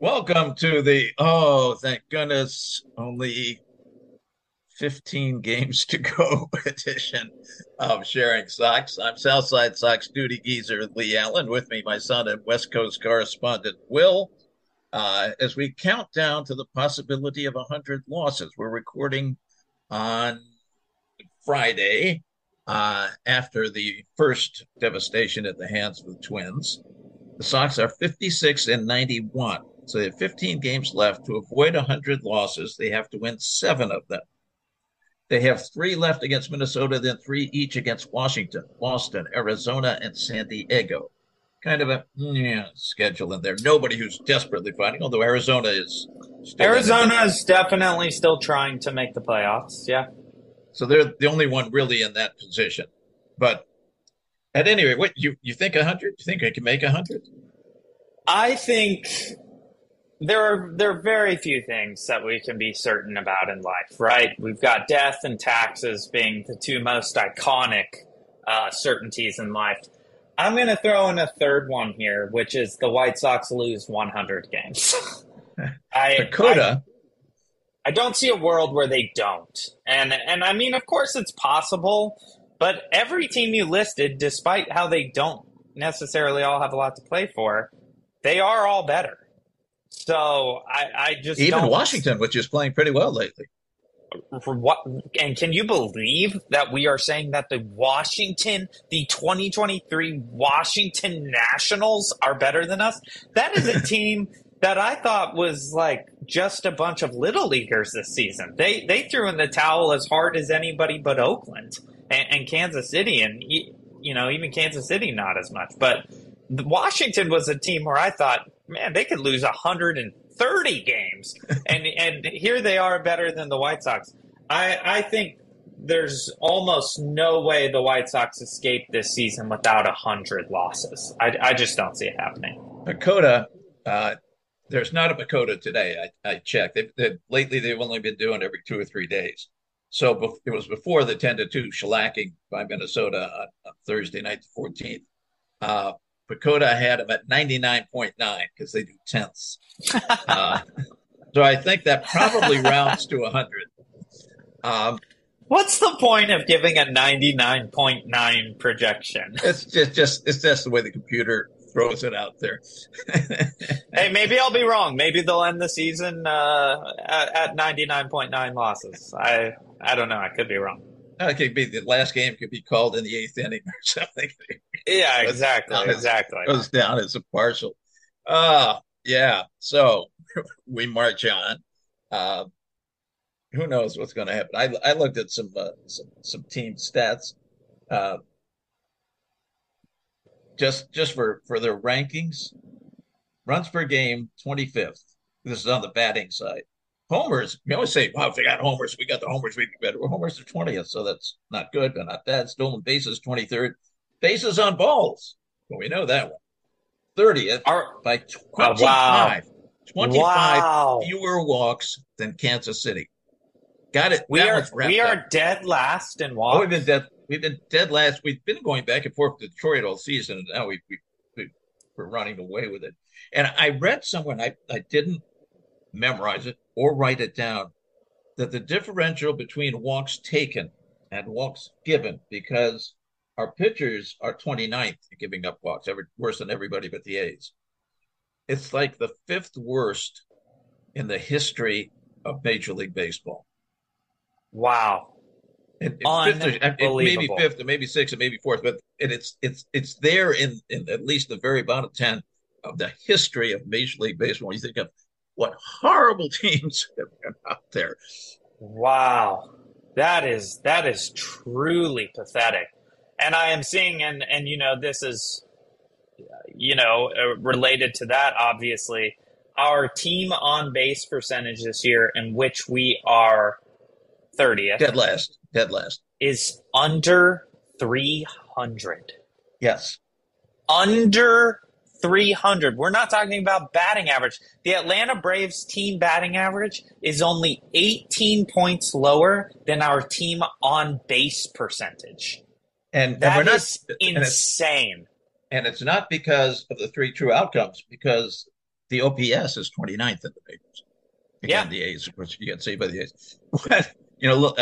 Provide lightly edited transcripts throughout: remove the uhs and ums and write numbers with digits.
Welcome to the, oh, thank goodness, only 15 games to go edition of Sharing Sox. I'm Southside Sox duty geezer Leigh Allan. With me, my son and West Coast correspondent Will. As we count down to the possibility of 100 losses, we're recording on Friday after the first devastation at the hands of the Twins. The Sox are 56-91. So they have 15 games left. To avoid 100 losses, they have to win 7 of them. They have 3 left against Minnesota, then 3 each against Washington, Boston, Arizona, and San Diego. Kind of a schedule in there. Nobody who's desperately fighting, although Arizona is still definitely still trying to make the playoffs, yeah. So they're the only one really in that position. But at any rate, what you think 100? You think I can make 100? I think there are very few things that we can be certain about in life, right? We've got death and taxes being the two most iconic certainties in life. I'm going to throw in a third one here, which is the White Sox lose 100 games. Dakota. I don't see a world where they don't. And I mean, of course it's possible, but every team you listed, despite how they don't necessarily all have a lot to play for, they are all better. So I just even don't. Washington, which is playing pretty well lately. And can you believe that we are saying that the 2023 Washington Nationals are better than us? That is a team that I thought was like just a bunch of little leaguers this season. They threw in the towel as hard as anybody but Oakland and Kansas City, and even Kansas City not as much. But Washington was a team where I thought, man, they could lose 130 games, and here they are better than the White Sox. I think there's almost no way the White Sox escape this season without 100 losses. I just don't see it happening. Dakota, there's not a Dakota today. I checked. Lately, they've only been doing every 2 or 3 days. So it was before the 10-2 shellacking by Minnesota on Thursday night, the 14th. Dakota had them at 99.9 because they do tenths. So I think that probably rounds to 100. What's the point of giving a 99.9 projection? It's just the way the computer throws it out there. Hey, maybe I'll be wrong. Maybe they'll end the season at 99.9 losses. I don't know. I could be wrong. It could be the last game could be called in the 8th inning or something. Yeah, exactly. Goes down as a partial. Yeah. So we march on. Who knows what's going to happen? I looked at some team stats, just for their rankings. Runs per game, 25th. This is on the batting side. Homers, we always say, wow, if they got homers, we got the homers, we do better. Well, homers are 20th, so that's not good, but not bad. Stolen bases, 23rd. Bases on balls. Well, we know that one. 30th by 25. Wow. 25 fewer walks than Kansas City. Got it. We are dead last in walks. Oh, we've been dead last. We've been going back and forth to Detroit all season, and now we're running away with it. And I read somewhere, I didn't memorize it or write it down, that the differential between walks taken and walks given, because our pitchers are 29th giving up walks, worse than everybody but the A's. It's like the 5th worst in the history of Major League Baseball. Wow. Unbelievable. Maybe 5th, or maybe 6th, or maybe 4th, but it's there in at least the very bottom 10 of the history of Major League Baseball. You think of what horrible teams have been out there. Wow. That is truly pathetic. And I am seeing, and this is, related to that, obviously, our team on base percentage this year, in which we are 30th. Dead last. Is under 300. Yes. Under 300. We're not talking about batting average. The Atlanta Braves team batting average is only 18 points lower than our team on base percentage. And that and we're is not, insane. And it's not because of the 3 true outcomes, because the OPS is 29th in the majors. Again, the A's, which you can see by the A's. But, you know, look,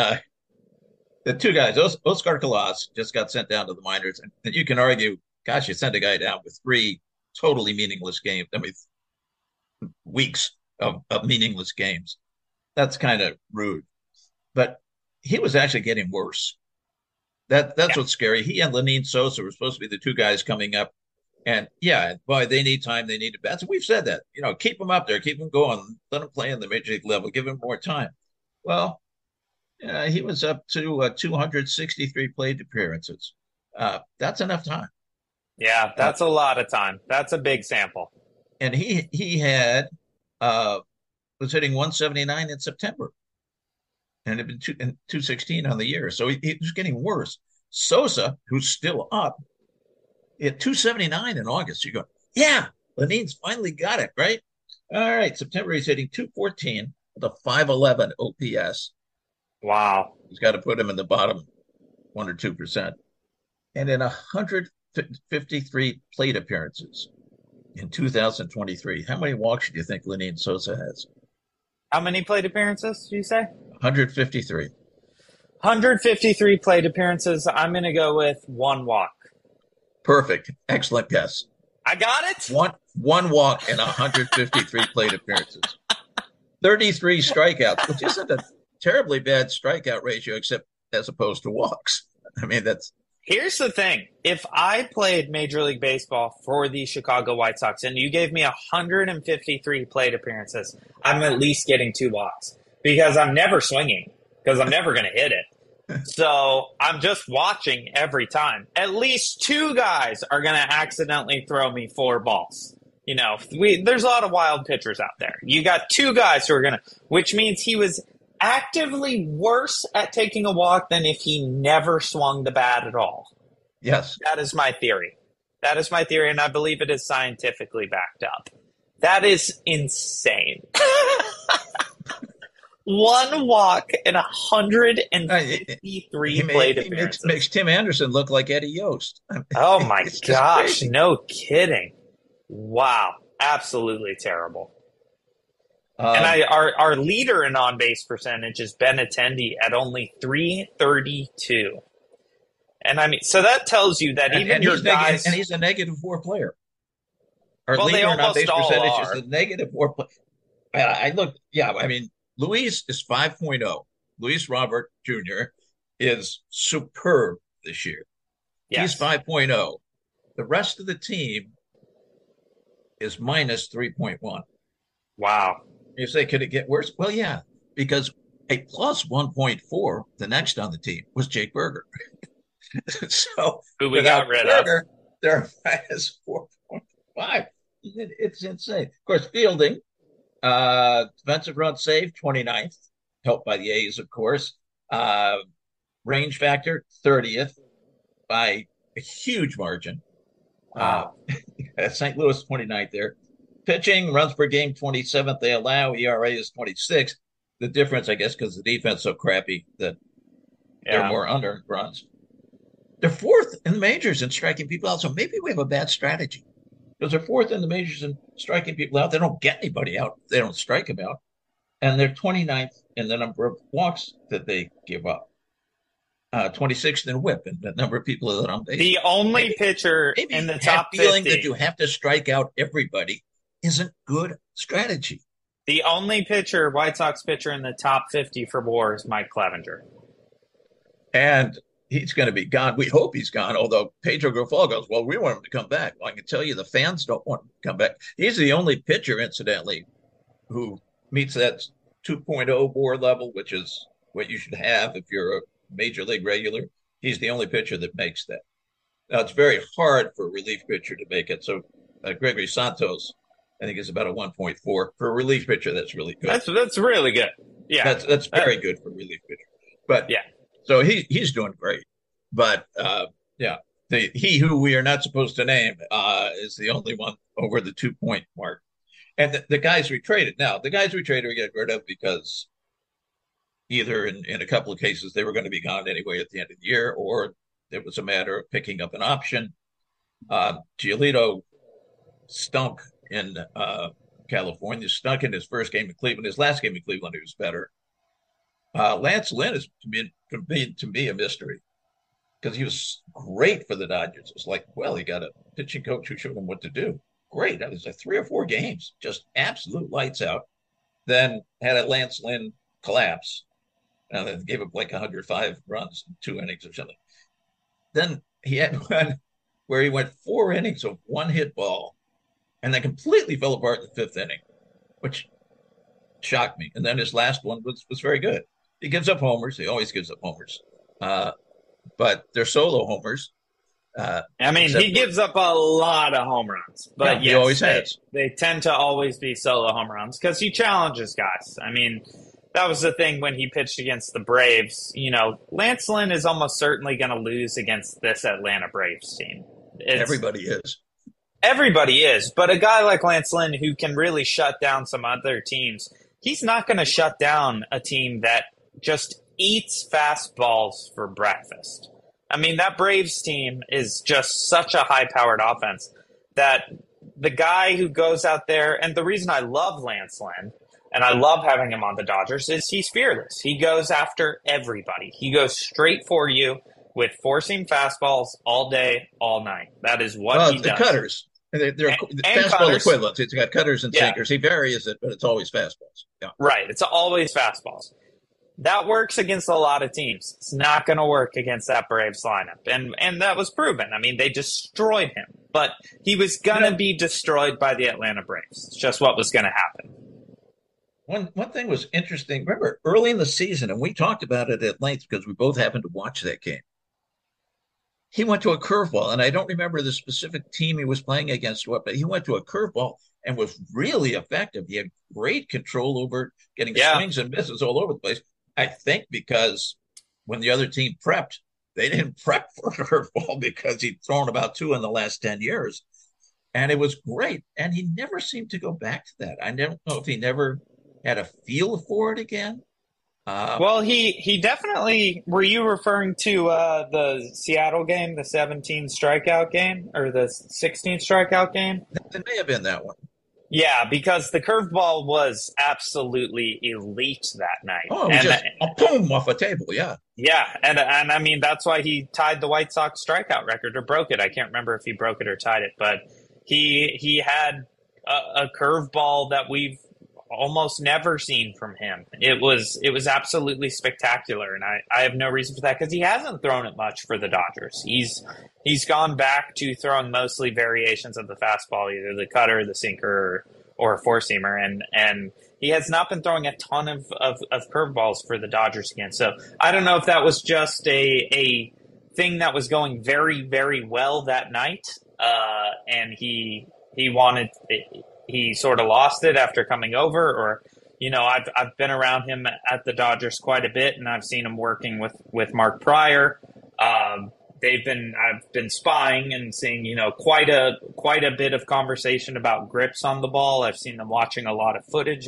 the two guys, Oscar Colás just got sent down to the minors. And you can argue, gosh, you sent a guy down with three totally meaningless games. I mean, weeks of meaningless games. That's kind of rude. But he was actually getting worse. That's what's scary. He and Lenin Sosa were supposed to be the two guys coming up. And, yeah, boy, they need time. They need to bat. So we've said that. You know, keep them up there. Keep them going. Let them play in the major league level. Give them more time. Well, he was up to 263 plate appearances. That's enough time. Yeah, that's a lot of time. That's a big sample. And he had was hitting 179 in September. And it had been 216 on the year. So he was getting worse. Sosa, who's still up, at 279 in August. You go, yeah, Lenin's finally got it, right? All right, September he's hitting 214 with a 511 OPS. Wow. He's got to put him in the bottom 1 or 2%. And in 153 plate appearances in 2023, how many walks do you think Lenin Sosa has? How many plate appearances do you say? 153. 153 plate appearances. I'm going to go with one walk. Perfect. Excellent guess. I got it. One walk and 153 plate appearances. 33 strikeouts, which isn't a terribly bad strikeout ratio, except as opposed to walks. I mean, that's. Here's the thing. If I played Major League Baseball for the Chicago White Sox and you gave me 153 plate appearances, I'm at least getting two walks because I'm never swinging because I'm never going to hit it. So I'm just watching every time. At least two guys are going to accidentally throw me four balls. You know, there's a lot of wild pitchers out there. You got two guys who are going to, which means he was actively worse at taking a walk than if he never swung the bat at all. Yes. That is my theory. That is my theory, and I believe it is scientifically backed up. That is insane. One walk and 153 plate appearances. It makes Tim Anderson look like Eddie Yost. I mean, oh, my gosh. No kidding. Wow. Absolutely terrible. And our leader in on-base percentage is Ben Attendee at only 332. And, I mean, so that tells you that even your guys – and he's a negative four player. Our leader in on-base percentage is a negative four player. I looked – yeah, I mean – Luis is 5.0. Luis Robert Jr. is superb this year. Yes. He's 5.0. The rest of the team is minus 3.1. Wow. You say, could it get worse? Well, yeah, because a plus 1.4, the next on the team, was Jake Berger. So who we got rid of. They're minus 4.5. It's insane. Of course, fielding. Defensive run saved, 29th, helped by the A's, of course. Range factor, 30th, by a huge margin. Wow. St. Louis, 29th there. Pitching, runs per game, 27th. They allow ERA is 26th. The difference, I guess, because the defense is so crappy that they're more under runs. They're fourth in the majors in striking people out, so maybe we have a bad strategy. Because they're fourth in the majors in striking people out. They don't get anybody out. They don't strike them out. And they're 29th in the number of walks that they give up. 26th in whip and the number of people that on base. The only pitcher in the top 50. The feeling that you have to strike out everybody isn't good strategy. The only pitcher, White Sox pitcher in the top 50 for WAR is Mike Clevenger. And he's going to be gone. We hope he's gone, although Pedro Grifol goes, well, we want him to come back. Well, I can tell you the fans don't want him to come back. He's the only pitcher, incidentally, who meets that 2.0 WAR level, which is what you should have if you're a major league regular. He's the only pitcher that makes that. Now, it's very hard for a relief pitcher to make it. So Gregory Santos, I think, is about a 1.4. For a relief pitcher, that's really good. That's really good. Yeah. That's very good for a relief pitcher. But yeah. So he's doing great, but he who we are not supposed to name is the only one over the 2 point mark, and the guys we traded. Now the guys we traded we get rid of because either in a couple of cases they were going to be gone anyway at the end of the year, or it was a matter of picking up an option. Giolito stunk in California, snuck in his first game in Cleveland. His last game in Cleveland, he was better. Lance Lynn is to me a mystery because he was great for the Dodgers. It's like, well, he got a pitching coach who showed him what to do. Great. That was like 3 or 4 games, just absolute lights out. Then had a Lance Lynn collapse. And then gave up like 105 runs in 2 innings or something. Then he had one where he went 4 innings of 1-hit ball and then completely fell apart in the 5th inning, which shocked me. And then his last one was very good. He gives up homers. He always gives up homers. But they're solo homers. I mean, he gives up a lot of home runs. But yeah, yes, he always has. They tend to always be solo home runs because he challenges guys. I mean, that was the thing when he pitched against the Braves. You know, Lance Lynn is almost certainly going to lose against this Atlanta Braves team. Everybody is. But a guy like Lance Lynn who can really shut down some other teams, he's not going to shut down a team that just eats fastballs for breakfast. I mean, that Braves team is just such a high-powered offense that the guy who goes out there, and the reason I love Lance Lynn, and I love having him on the Dodgers, is he's fearless. He goes after everybody. He goes straight for you with four-seam fastballs all day, all night. That is what he does. Cutters. They're fastball equivalents. It's got cutters and sinkers. He varies it, but it's always fastballs. Yeah. Right. It's always fastballs. That works against a lot of teams. It's not going to work against that Braves lineup. And that was proven. I mean, they destroyed him. But he was going to be destroyed by the Atlanta Braves. It's just what was going to happen. One thing was interesting. Remember, early in the season, and we talked about it at length because we both happened to watch that game. He went to a curveball, and I don't remember the specific team he was playing against, but he went to a curveball and was really effective. He had great control over getting swings and misses all over the place. I think because when the other team prepped, they didn't prep for a curveball because he'd thrown about 2 in the last 10 years. And it was great. And he never seemed to go back to that. I don't know if he never had a feel for it again. Well, he definitely – were you referring to the Seattle game, the 17 strikeout game or the 16 strikeout game? It may have been that one. Yeah, because the curveball was absolutely elite that night. Oh, it was just a boom off a table, yeah. Yeah, and I mean, that's why he tied the White Sox strikeout record or broke it. I can't remember if he broke it or tied it, but he had a curveball that we've almost never seen from him. It was absolutely spectacular, and I have no reason for that because he hasn't thrown it much for the Dodgers. He's gone back to throwing mostly variations of the fastball, either the cutter, the sinker, or a four-seamer, and he has not been throwing a ton of curveballs for the Dodgers again. So I don't know if that was just a thing that was going very, very well that night, and he wanted – he sort of lost it after coming over, or, you know, I've been around him at the Dodgers quite a bit, and I've seen him working with Mark Pryor. I've been spying and seeing, you know, quite a bit of conversation about grips on the ball. I've seen them watching a lot of footage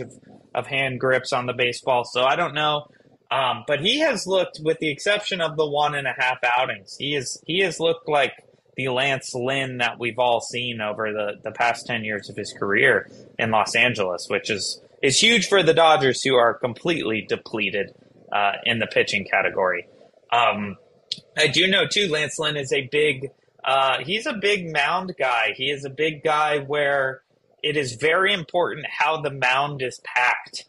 of hand grips on the baseball. So I don't know. But he has looked, with the exception of the 1.5 outings, he has looked like the Lance Lynn that we've all seen over the past 10 years of his career in Los Angeles, which is huge for the Dodgers, who are completely depleted in the pitching category. I do know, too, Lance Lynn is he's a big mound guy. He is a big guy where it is very important how the mound is packed,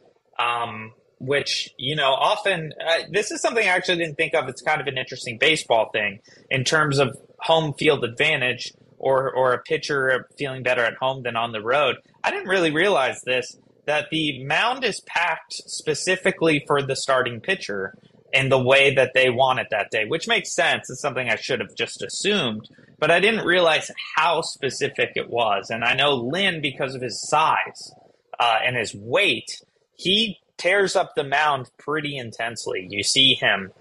which, you know, often this is something I actually didn't think of. It's kind of an interesting baseball thing in terms of home field advantage or a pitcher feeling better at home than on the road. I didn't really realize this, that the mound is packed specifically for the starting pitcher in the way that they want it that day, which makes sense. It's something I should have just assumed, but I didn't realize how specific it was. And I know Lynn, because of his size and his weight, he tears up the mound pretty intensely. You see him.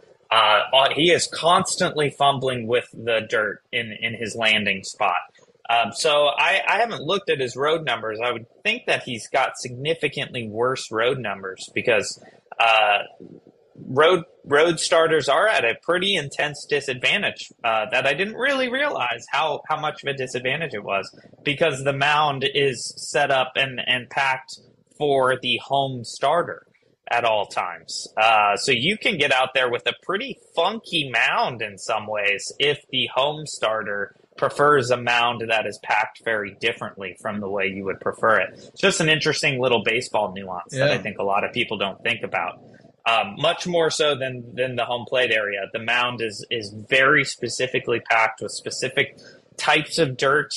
He is constantly fumbling with the dirt in his landing spot. So I haven't looked at his road numbers. I would think that he's got significantly worse road numbers because road road starters are at a pretty intense disadvantage that I didn't really realize how much of a disadvantage it was, because the mound is set up and packed for the home starter at all times. So you can get out there with a pretty funky mound in some ways if the home starter prefers a mound that is packed very differently from the way you would prefer it. It's just an interesting little baseball nuance that I think a lot of people don't think about. Much more so than the home plate area. The mound is very specifically packed with specific types of dirt.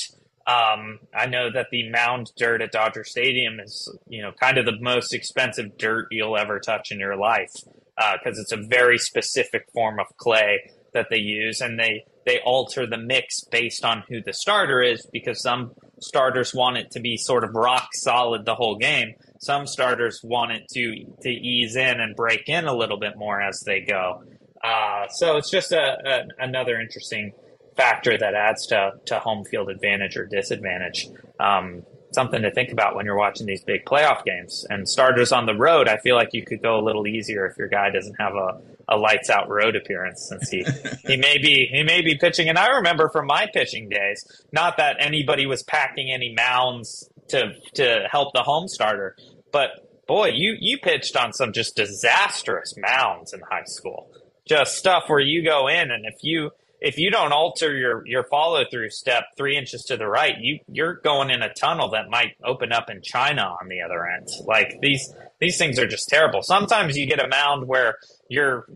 I know that the mound dirt at Dodger Stadium is, you know, kind of the most expensive dirt you'll ever touch in your life, because it's a very specific form of clay that they use, and they alter the mix based on who the starter is, because some starters want it to be sort of rock solid the whole game. Some starters want it to ease in and break in a little bit more as they go. So it's just another interesting factor that adds to home field advantage or disadvantage. Something to think about when you're watching these big playoff games. And starters on the road, I feel like you could go a little easier if your guy doesn't have a lights out road appearance, since he may be pitching. And I remember from my pitching days, not that anybody was packing any mounds to help the home starter, but boy, you pitched on some just disastrous mounds in high school. Just stuff where you go in, and if you don't alter your follow-through step 3 inches to the right, you're going in a tunnel that might open up in China on the other end. Like, these things are just terrible. Sometimes you get a mound where you're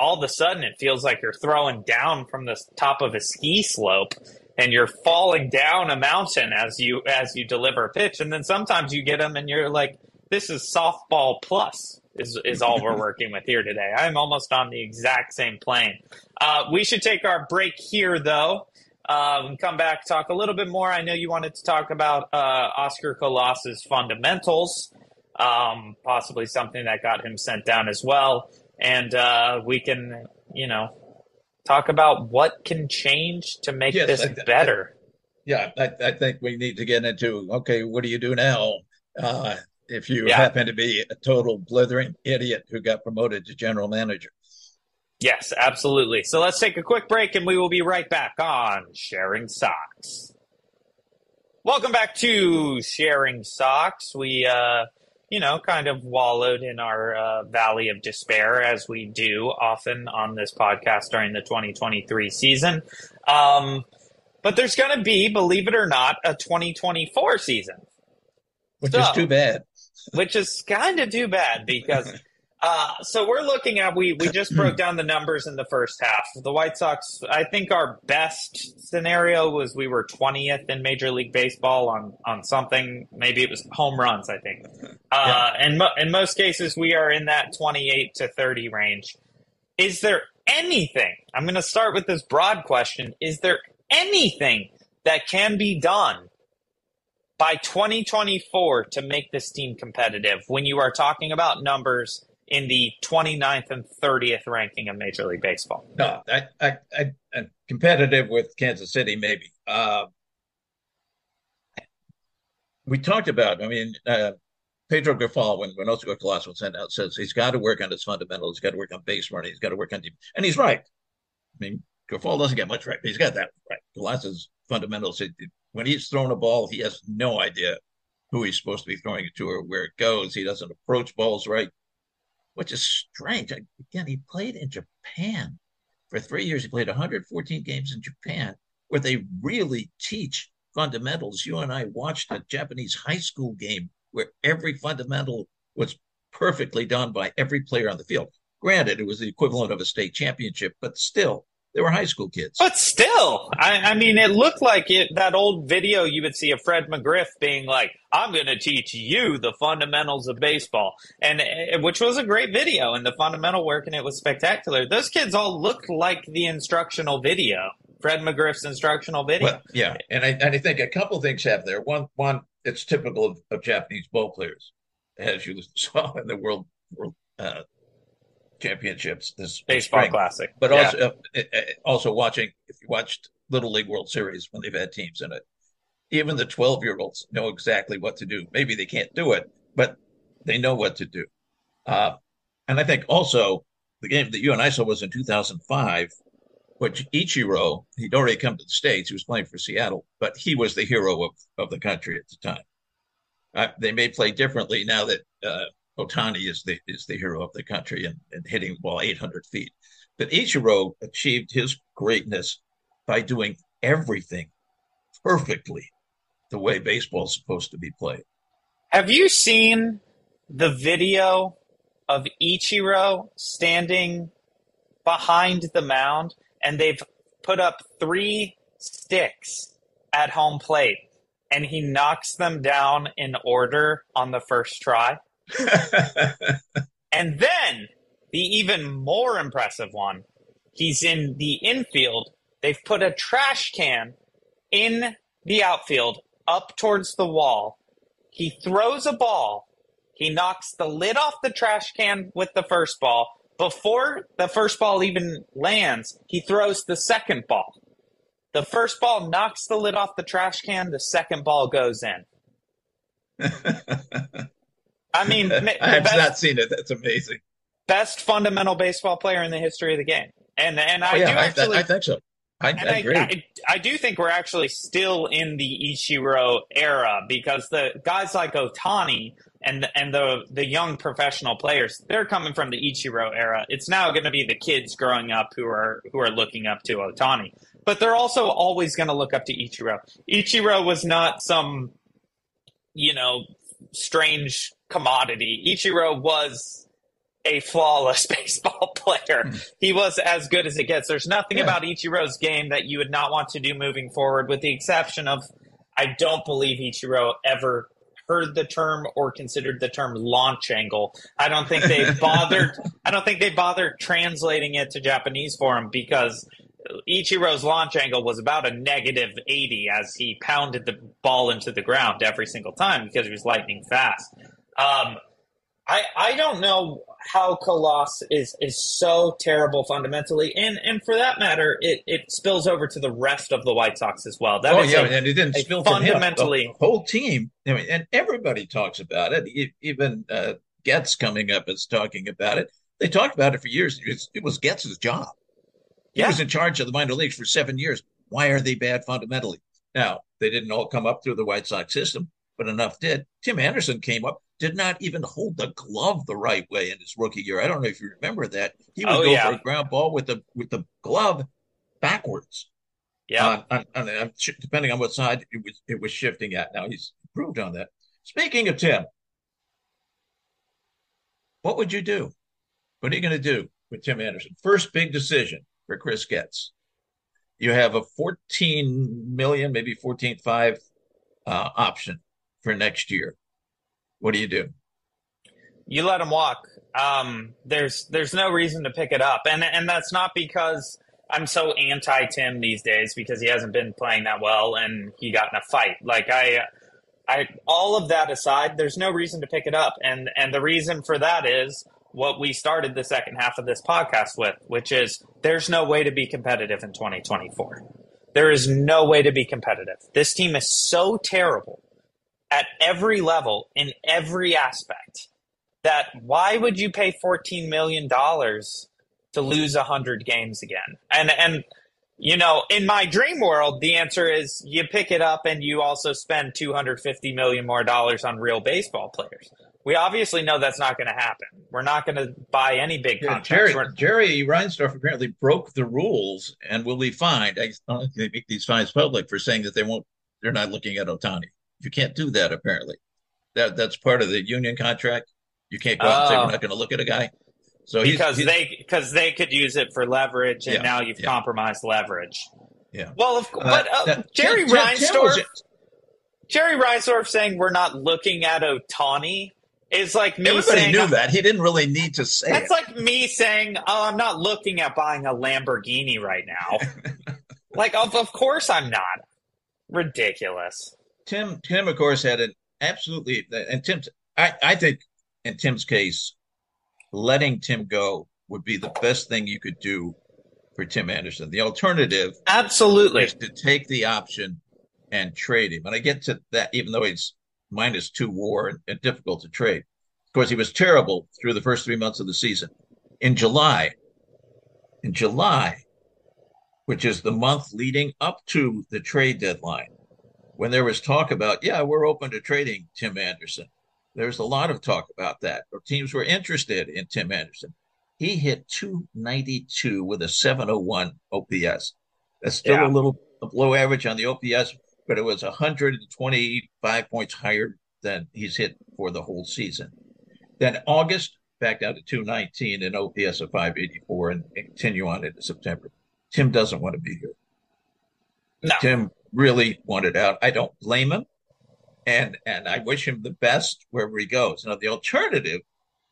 all of a sudden it feels like you're throwing down from the top of a ski slope, and you're falling down a mountain as you deliver a pitch. And then sometimes you get them and you're like, this is softball plus. Is all we're working with here today. I'm almost on the exact same plane. We should take our break here, though. Come back, talk a little bit more. I know you wanted to talk about Oscar Colás's fundamentals, possibly something that got him sent down as well. And we can, talk about what can change to make this better. I think we need to get into, okay, what do you do now? If you happen to be a total blithering idiot who got promoted to general manager. Yes, absolutely. So let's take a quick break, and we will be right back on Sharing Sox. Welcome back to Sharing Sox. We, kind of wallowed in our valley of despair, as we do often on this podcast during the 2023 season. But there's going to be, believe it or not, a 2024 season. Which is too bad. Which is kind of too bad, because so we're looking at, we just broke down the numbers in the first half. The White Sox, I think our best scenario was we were 20th in Major League Baseball on something. Maybe it was home runs, I think. And in most cases, we are in that 28 to 30 range. Is there anything, I'm going to start with this broad question, is there anything that can be done by 2024 to make this team competitive when you are talking about numbers in the 29th and 30th ranking of Major League Baseball? No, I'm competitive with Kansas City, maybe. We talked about, Pedro Grifol, when Oscar Colás was sent out, says he's got to work on his fundamentals, he's got to work on base running, he's got to work on deep. And he's right. Grifol doesn't get much right, but he's got that right. Colás's fundamentals, when he's thrown a ball, he has no idea who he's supposed to be throwing it to or where it goes. He doesn't approach balls right, which is strange. Again, he played in Japan for 3 years. He played 114 games in Japan, where they really teach fundamentals. You and I watched a Japanese high school game where every fundamental was perfectly done by every player on the field. Granted, it was the equivalent of a state championship, but still. They were high school kids. But still, I mean, it looked like that old video you would see of Fred McGriff being like, I'm going to teach you the fundamentals of baseball, and which was a great video, and the fundamental work, and it was spectacular. Those kids all looked like the instructional video, Fred McGriff's instructional video. Well, yeah, and I think a couple things have there. One, it's typical of Japanese ball players, as you saw in the World Championships, this baseball spring classic, but also watching, if you watched Little League World Series when they've had teams in it, even the 12-year-olds know exactly what to do. Maybe they can't do it, but they know what to do. And I think also the game that you and I saw was in 2005, which Ichiro, he'd already come to the States. He was playing for Seattle, but he was the hero of the country at the time. They may play differently now that Ohtani is the hero of the country and hitting the ball 800 feet. But Ichiro achieved his greatness by doing everything perfectly the way baseball's supposed to be played. Have you seen the video of Ichiro standing behind the mound, and they've put up 3 sticks at home plate, and he knocks them down in order on the first try? And then the even more impressive one, he's in the infield. They've put a trash can in the outfield up towards the wall. He throws a ball. He knocks the lid off the trash can with the first ball. Before the first ball even lands, he throws the second ball. The first ball knocks the lid off the trash can. The second ball goes in. I mean, I have not seen it. That's amazing. Best fundamental baseball player in the history of the game. And I think so. I agree. I do think we're actually still in the Ichiro era, because the guys like Ohtani and the young professional players, they're coming from the Ichiro era. It's now going to be the kids growing up who are looking up to Ohtani. But they're also always going to look up to Ichiro. Ichiro was not some, strange commodity. Ichiro was a flawless baseball player. He was as good as it gets. There's nothing about Ichiro's game that you would not want to do moving forward, with the exception of, I don't believe Ichiro ever heard the term or considered the term launch angle. I don't think they bothered. I don't think they bothered translating it to Japanese for him, because Ichiro's launch angle was about a negative 80 as he pounded the ball into the ground every single time, because he was lightning fast. I don't know how Colás is so terrible fundamentally. And for that matter, it spills over to the rest of the White Sox as well. And it didn't spill fundamentally from him. The whole team. I mean, and everybody talks about it. Even Getz coming up is talking about it. They talked about it for years. It was Getz's job. He was in charge of the minor leagues for 7 years. Why are they bad fundamentally? Now, they didn't all come up through the White Sox system, but enough did. Tim Anderson came up, did not even hold the glove the right way in his rookie year. I don't know if you remember that. He would go for a ground ball with the glove backwards. Yeah. Depending on what side it was shifting at. Now, he's improved on that. Speaking of Tim, what would you do? What are you going to do with Tim Anderson? First big decision for Chris Getz. You have a $14 million, maybe $14.5 option for next year. What do? You let him walk. There's no reason to pick it up. And that's not because I'm so anti-Tim these days, because he hasn't been playing that well and he got in a fight. Like, I all of that aside, there's no reason to pick it up. And the reason for that is what we started the second half of this podcast with, which is there's no way to be competitive in 2024. There is no way to be competitive. This team is so terrible at every level, in every aspect, that why would you pay $14 million to lose 100 games again? And in my dream world, the answer is you pick it up and you also spend $250 million more on real baseball players. We obviously know that's not going to happen. We're not going to buy any big contracts. Jerry Reinsdorf apparently broke the rules and will be fined. I don't think they make these fines public for saying that they're not looking at Ohtani. You can't do that, apparently. That's part of the union contract. You can't go out and say we're not going to look at a guy. So because they could use it for leverage, and now you've compromised leverage. Yeah. Well, Jerry Reinsdorf saying we're not looking at Ohtani is like me everybody saying knew that. He didn't really need to say that's it. Like me saying, oh, I'm not looking at buying a Lamborghini right now. Like, of course I'm not. Ridiculous. Tim, of course, had an absolutely, and Tim's, I think in Tim's case, letting Tim go would be the best thing you could do for Tim Anderson. The alternative absolutely is to take the option and trade him. And I get to that, even though he's -2 WAR and difficult to trade. Of course, he was terrible through the first 3 months of the season. in July, which is the month leading up to the trade deadline, when there was talk about, yeah, we're open to trading Tim Anderson. There's a lot of talk about that. Or teams were interested in Tim Anderson. He hit 292 with a 701 OPS. That's still a little below average on the OPS, but it was 125 points higher than he's hit for the whole season. Then August, back down to 219 and OPS of 584, and continue on into September. Tim doesn't want to be here. No. Tim really wanted out. I don't blame him. And I wish him the best wherever he goes. Now, the alternative,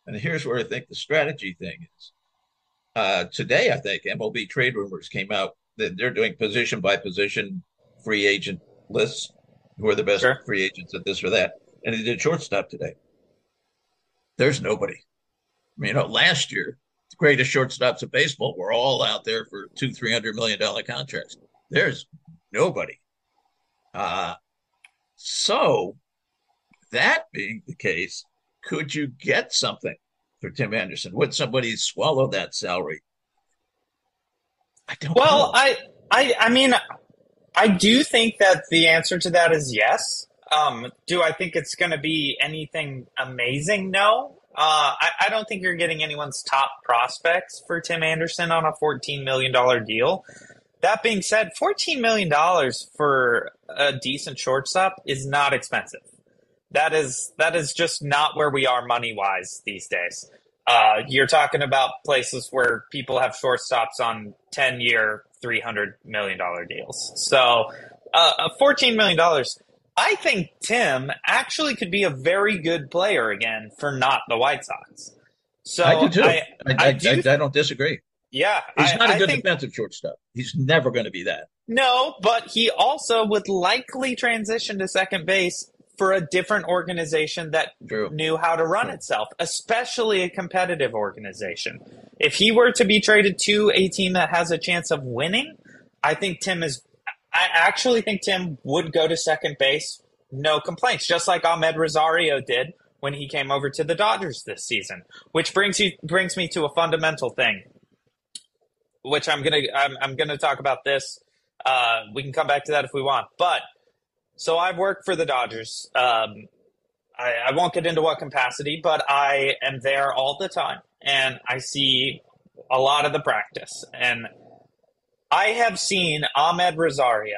and here's where I think the strategy thing is. Today, I think MLB trade rumors came out that they're doing position by position free agent lists. Who are the best free agents at this or that? And they did shortstop today. There's nobody. I mean, you know, last year, the greatest shortstops of baseball were all out there for $200-300 million contracts. There's nobody. So that being the case, could you get something for Tim Anderson? Would somebody swallow that salary? I don't know. I mean, I do think that the answer to that is yes. Do I think it's going to be anything amazing? No. I don't think you're getting anyone's top prospects for Tim Anderson on a $14 million deal. That being said, $14 million for a decent shortstop is not expensive. That is just not where we are money-wise these days. You're talking about places where people have shortstops on 10-year, $300 million deals. So $14 million, I think Tim actually could be a very good player again for not the White Sox. So I do too. I don't disagree. Yeah. He's not a good defensive shortstop. He's never going to be that. No, but he also would likely transition to second base for a different organization that knew how to run itself, especially a competitive organization. If he were to be traded to a team that has a chance of winning, I actually think Tim would go to second base, no complaints, just like Ahmed Rosario did when he came over to the Dodgers this season, which brings me to a fundamental thing, which I'm gonna talk about this. We can come back to that if we want, but. So I've worked for the Dodgers. I won't get into what capacity, but I am there all the time, and I see a lot of the practice. And I have seen Ahmed Rosario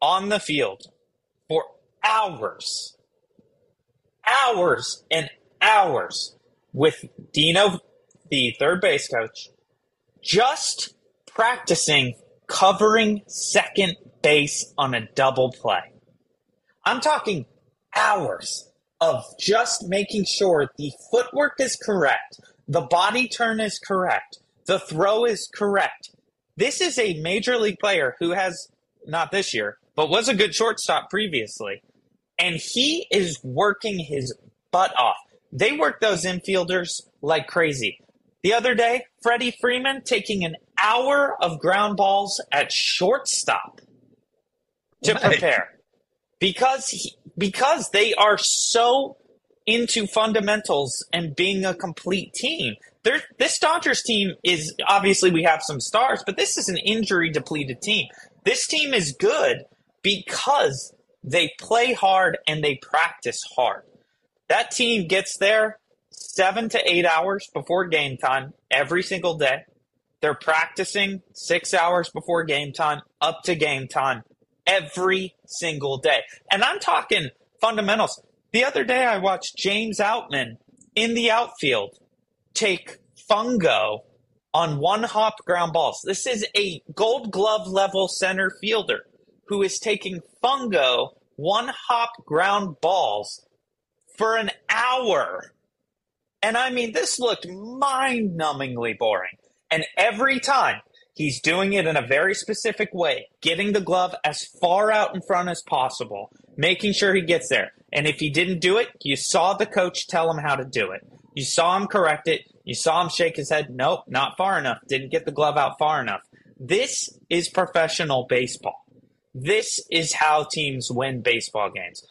on the field for hours with Dino, the third base coach, just practicing covering second base on a double play. I'm talking hours of just making sure the footwork is correct, the body turn is correct, the throw is correct. This is a major league player who has, not this year, but was a good shortstop previously, and he is working his butt off. They work those infielders like crazy. The other day, Freddie Freeman taking an hour of ground balls at shortstop to prepare, because they are so into fundamentals and being a complete team. This Dodgers team is, obviously we have some stars, but this is an injury-depleted team. This team is good because they play hard and they practice hard. That team gets there 7 to 8 hours before game time every single day. They're practicing 6 hours before game time, up to game time, every single day. And I'm talking fundamentals. The other day I watched James Outman in the outfield take fungo on one-hop ground balls. This is a gold glove level center fielder who is taking fungo one-hop ground balls for an hour. And I mean, this looked mind-numbingly boring. And every time, he's doing it in a very specific way, getting the glove as far out in front as possible, making sure he gets there. And if he didn't do it, you saw the coach tell him how to do it. You saw him correct it. You saw him shake his head. Nope, not far enough. Didn't get the glove out far enough. This is professional baseball. This is how teams win baseball games.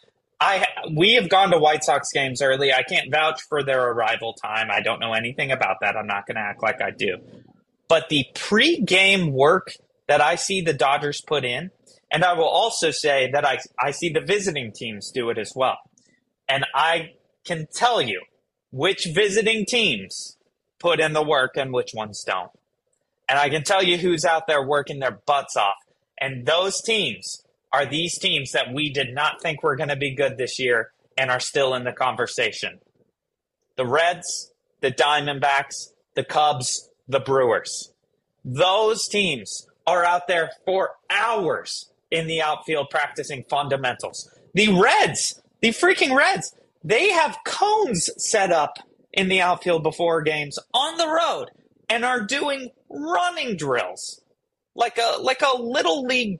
We have gone to White Sox games early. I can't vouch for their arrival time. I don't know anything about that. I'm not going to act like I do. But the pre-game work that I see the Dodgers put in, and I will also say that I see the visiting teams do it as well. And I can tell you which visiting teams put in the work and which ones don't. And I can tell you who's out there working their butts off. And those teams are these teams that we did not think were going to be good this year and are still in the conversation. The Reds, the Diamondbacks, the Cubs, the Brewers. Those teams are out there for hours in the outfield practicing fundamentals. The Reds, the freaking Reds, they have cones set up in the outfield before games on the road and are doing running drills like a little league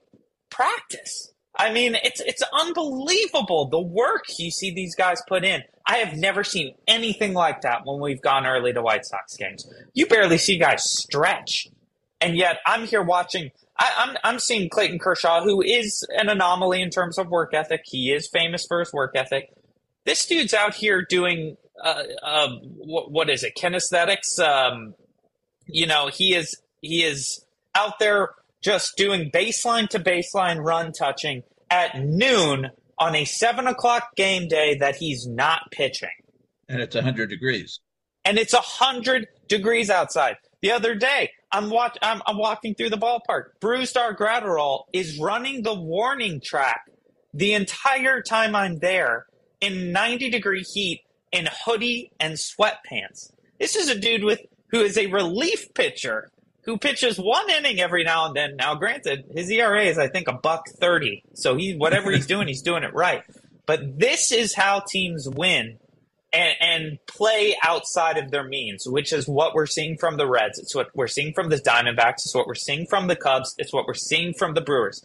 practice. I mean, it's unbelievable the work you see these guys put in. I have never seen anything like that when we've gone early to White Sox games. You barely see guys stretch. And yet I'm here watching. I'm seeing Clayton Kershaw, who is an anomaly in terms of work ethic. He is famous for his work ethic. This dude's out here doing what is it? Kinesthetics. He is out there just doing baseline to baseline run touching at noon on a 7:00 game day that he's not pitching. And it's 100 degrees. And it's 100 degrees outside. The other day, I'm walking through the ballpark. Brewstar Gratterall is running the warning track the entire time I'm there in 90-degree heat in hoodie and sweatpants. This is a dude who is a relief pitcher who pitches one inning every now and then. Now, granted, his ERA is, I think, $1.30. So whatever he's doing it right. But this is how teams win and play outside of their means, which is what we're seeing from the Reds. It's what we're seeing from the Diamondbacks. It's what we're seeing from the Cubs. It's what we're seeing from the Brewers.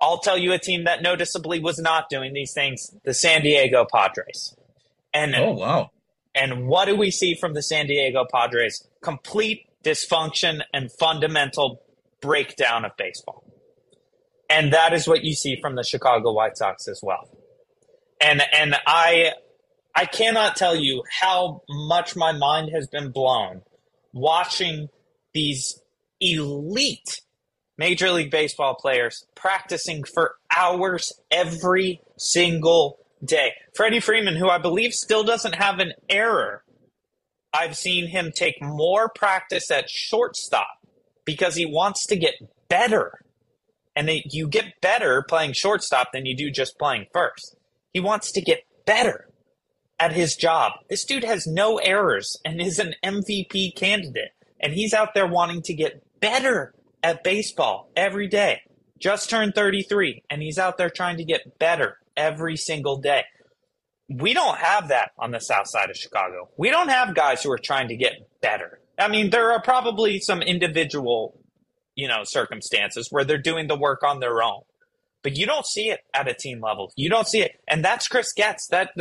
I'll tell you a team that noticeably was not doing these things, the San Diego Padres. And oh, wow. And what do we see from the San Diego Padres? Complete dysfunction and fundamental breakdown of baseball. And that is what you see from the Chicago White Sox as well. And I cannot tell you how much my mind has been blown watching these elite Major League Baseball players practicing for hours every single day. Freddie Freeman, who I believe still doesn't have an error, I've seen him take more practice at shortstop because he wants to get better. And you get better playing shortstop than you do just playing first. He wants to get better at his job. This dude has no errors and is an MVP candidate. And he's out there wanting to get better at baseball every day. Just turned 33, and he's out there trying to get better every single day. We don't have that on the south side of Chicago. We don't have guys who are trying to get better. I mean, there are probably some individual, circumstances where they're doing the work on their own. But you don't see it at a team level. You don't see it. And that's Chris Getz. That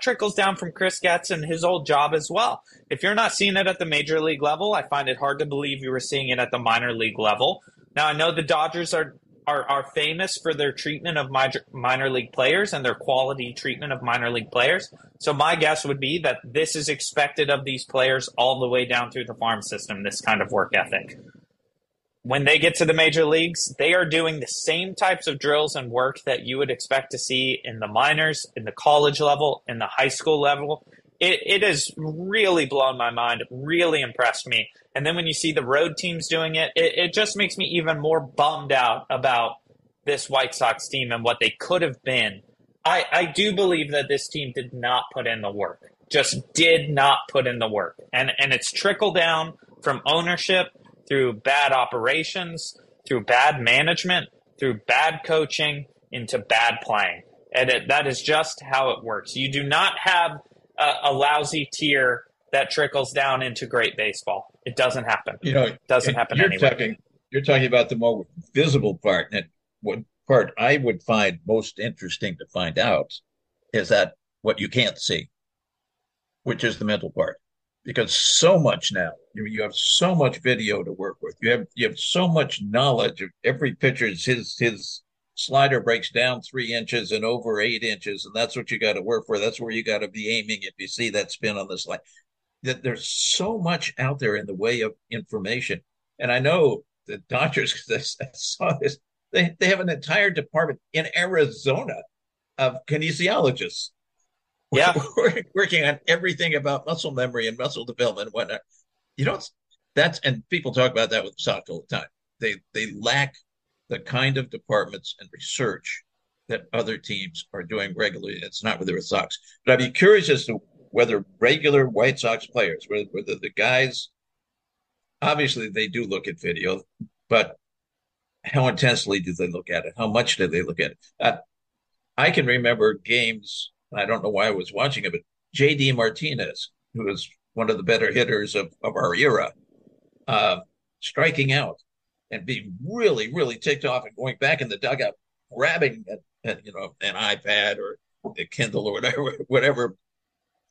trickles down from Chris Getz and his old job as well. If you're not seeing it at the major league level, I find it hard to believe you were seeing it at the minor league level. Now, I know the Dodgers are famous for their treatment of minor league players and their quality treatment of minor league players. So my guess would be that this is expected of these players all the way down through the farm system, this kind of work ethic. When they get to the major leagues, they are doing the same types of drills and work that you would expect to see in the minors, in the college level, in the high school level. It has really blown my mind, really impressed me. And then when you see the road teams doing it, it just makes me even more bummed out about this White Sox team and what they could have been. I do believe that this team did not put in the work, just did not put in the work. And it's trickled down from ownership through bad operations, through bad management, through bad coaching, into bad playing. And that is just how it works. You do not have a lousy tier that trickles down into great baseball. It doesn't happen. It doesn't happen anywhere. You're talking about the more visible part. And what part I would find most interesting to find out is that what you can't see, which is the mental part. Because so much now, you have so much video to work with. You have so much knowledge of every pitcher's his slider breaks down 3 inches and over 8 inches, and that's what you got to work for. That's where you got to be aiming if you see that spin on the slide. That there's so much out there in the way of information. And I know the Dodgers, because I saw this, they have an entire department in Arizona of kinesiologists working on everything about muscle memory and muscle development and whatnot. And people talk about that with Sox all the time. They lack the kind of departments and research that other teams are doing regularly. It's not with the Sox. But I'd be curious as to whether regular White Sox players, whether the guys, obviously they do look at video, but how intensely do they look at it? How much do they look at it? I can remember games, and I don't know why I was watching it, but J.D. Martinez, who was one of the better hitters of our era, striking out and being really, really ticked off and going back in the dugout, grabbing an iPad or a Kindle or whatever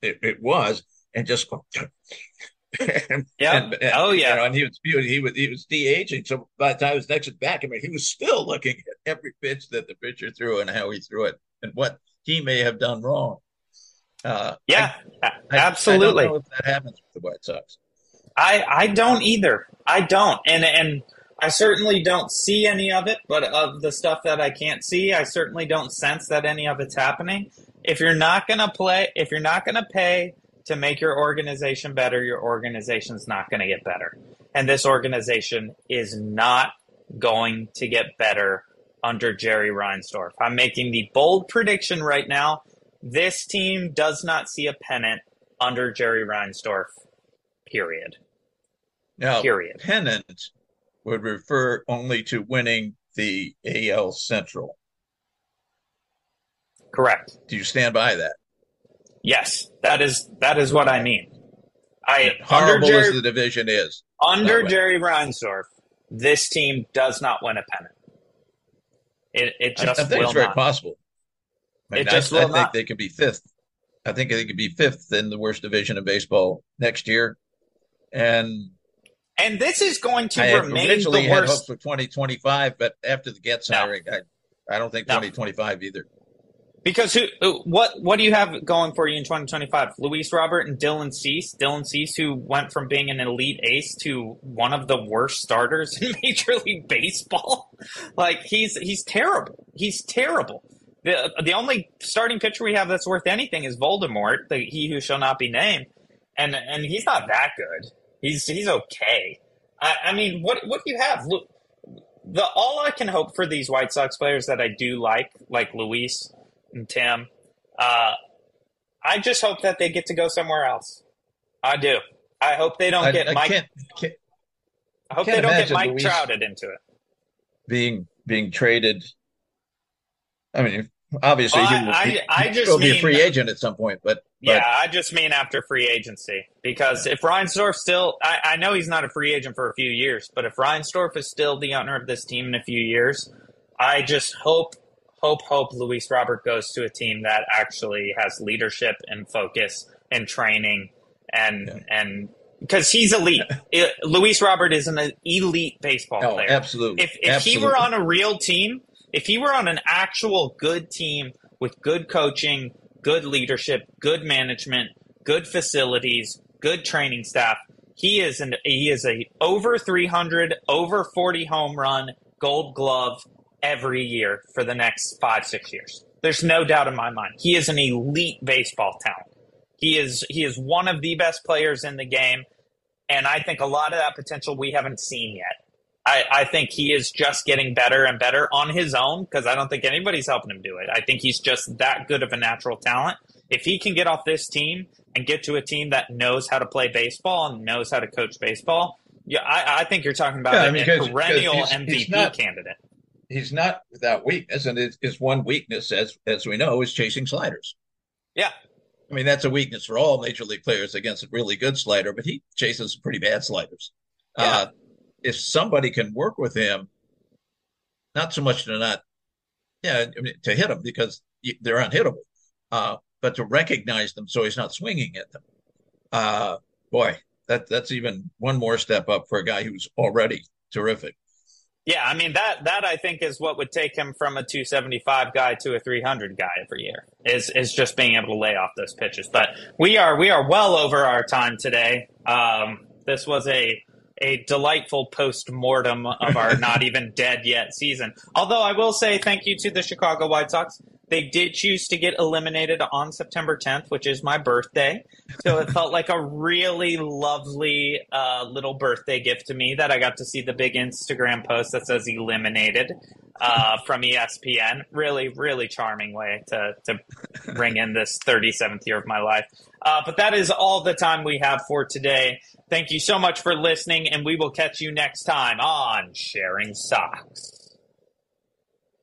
it was, and just going. And he was de-aging. So by the time he was next at back, I mean, he was still looking at every pitch that the pitcher threw and how he threw it and what he may have done wrong. Absolutely. I don't know if that happens with the White Sox. I don't either. I don't. And I certainly don't see any of it, but of the stuff that I can't see, I certainly don't sense that any of it's happening. If you're not going to pay to make your organization better, your organization's not going to get better. And this organization is not going to get better under Jerry Reinsdorf. I'm making the bold prediction right now. This team does not see a pennant under Jerry Reinsdorf, period. Now, period. Pennant would refer only to winning the AL Central. Correct. Do you stand by that? Yes, that is what I mean. Horrible as the division is. Under Jerry Reinsdorf, this team does not win a pennant. It just will not. I think it's very possible. I think they could be fifth. I think they could be fifth in the worst division of baseball next year. And this is going to remain the worst. I had hopes for 2025, but after the Getz hiring, I don't think 2025 either. Because what do you have going for you in 2025? Luis Robert and Dylan Cease. Dylan Cease, who went from being an elite ace to one of the worst starters in Major League Baseball. Like, he's terrible. He's terrible. The only starting pitcher we have that's worth anything is Voldemort, he who shall not be named. And he's not that good. He's okay. I mean, what do you have? Look, all I can hope for these White Sox players that I do like Luis and Tim, I just hope that they get to go somewhere else. I do. I hope they don't get Mike. I hope they don't get Mike Trouted into it. Being traded. I mean, obviously, he'll be a free agent at some point. But I just mean after free agency, because if Reinsdorf still, I know he's not a free agent for a few years, but if Reinsdorf is still the owner of this team in a few years, I just hope Luis Robert goes to a team that actually has leadership and focus and training and because he's elite. Luis Robert is an elite baseball player. Absolutely. If he were on a real team, if he were on an actual good team with good coaching, good leadership, good management, good facilities, good training staff, he is a over 300, over 40 home run, Gold Glove every year for the next 5-6 years. There's no doubt in my mind. He is an elite baseball talent. He is one of the best players in the game, and I think a lot of that potential we haven't seen yet. I think he is just getting better and better on his own, because I don't think anybody's helping him do it. I think he's just that good of a natural talent. If he can get off this team and get to a team that knows how to play baseball and knows how to coach baseball, I think you're talking about a perennial MVP candidate. He's not without weakness, and his one weakness, as we know, is chasing sliders. Yeah. I mean, that's a weakness for all Major League players against a really good slider, but he chases some pretty bad sliders. Yeah. If somebody can work with him, not so much to hit him, because they're unhittable, but to recognize them so he's not swinging at them. Boy, that's even one more step up for a guy who's already terrific. Yeah, I mean, that I think is what would take him from a 275 guy to a 300 guy every year, is just being able to lay off those pitches. But we are well over our time today. This was a delightful post-mortem of our not even dead yet season. Although I will say thank you to the Chicago White Sox. They did choose to get eliminated on September 10th, which is my birthday. So it felt like a really lovely little birthday gift to me that I got to see the big Instagram post that says eliminated from ESPN. Really, really charming way to bring in this 37th year of my life. But that is all the time we have for today. Thank you so much for listening, and we will catch you next time on Sharing Sox.